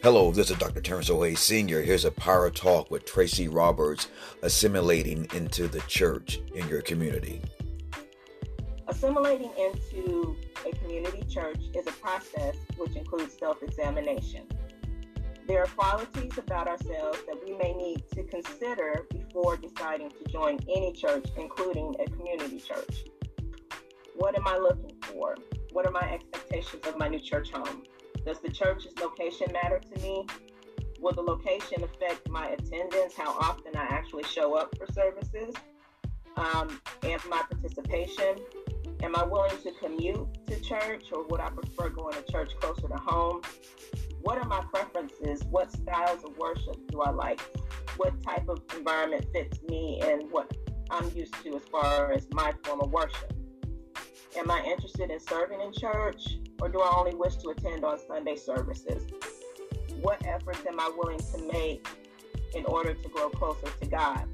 Hello, this is Dr. Terrence O.A. Sr. Here's a Power Talk with Traci Roberts, assimilating into the church in your community. Assimilating into a community church is a process which includes self-examination. There are qualities about ourselves that we may need to consider before deciding to join any church, including a community church. What am I looking for? What are my expectations of my new church home? Does the church's location matter to me? Will the location affect my attendance, how often I actually show up for services, and my participation? Am I willing to commute to church, or would I prefer going to church closer to home? What are my preferences? What styles of worship do I like? What type of environment fits me and what I'm used to as far as my form of worship? Am I interested in serving in church, or do I only wish to attend on Sunday services? What efforts am I willing to make in order to grow closer to God?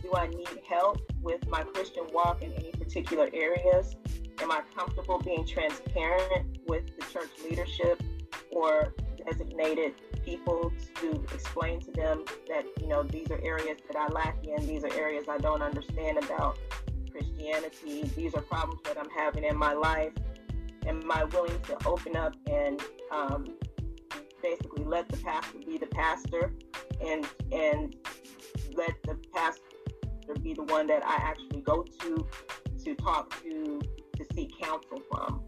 Do I need help with my Christian walk in any particular areas? Am I comfortable being transparent with the church leadership or designated people to explain to them that, these are areas that I lack in, these are areas I don't understand about Christianity, these are problems that I'm having in my life? Am I willing to open up and basically let the pastor be the pastor and let the pastor be the one that I actually go to talk to seek counsel from?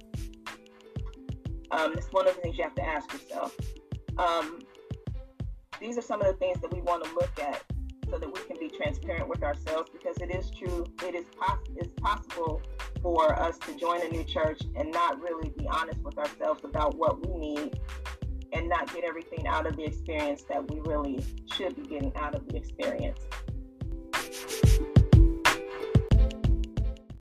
It's one of the things you have to ask yourself. These are some of the things that we want to look at so that we can be transparent with ourselves, because it is true, it's possible for us to join a new church and not really be honest with ourselves about what we need and not get everything out of the experience that we really should be getting out of the experience.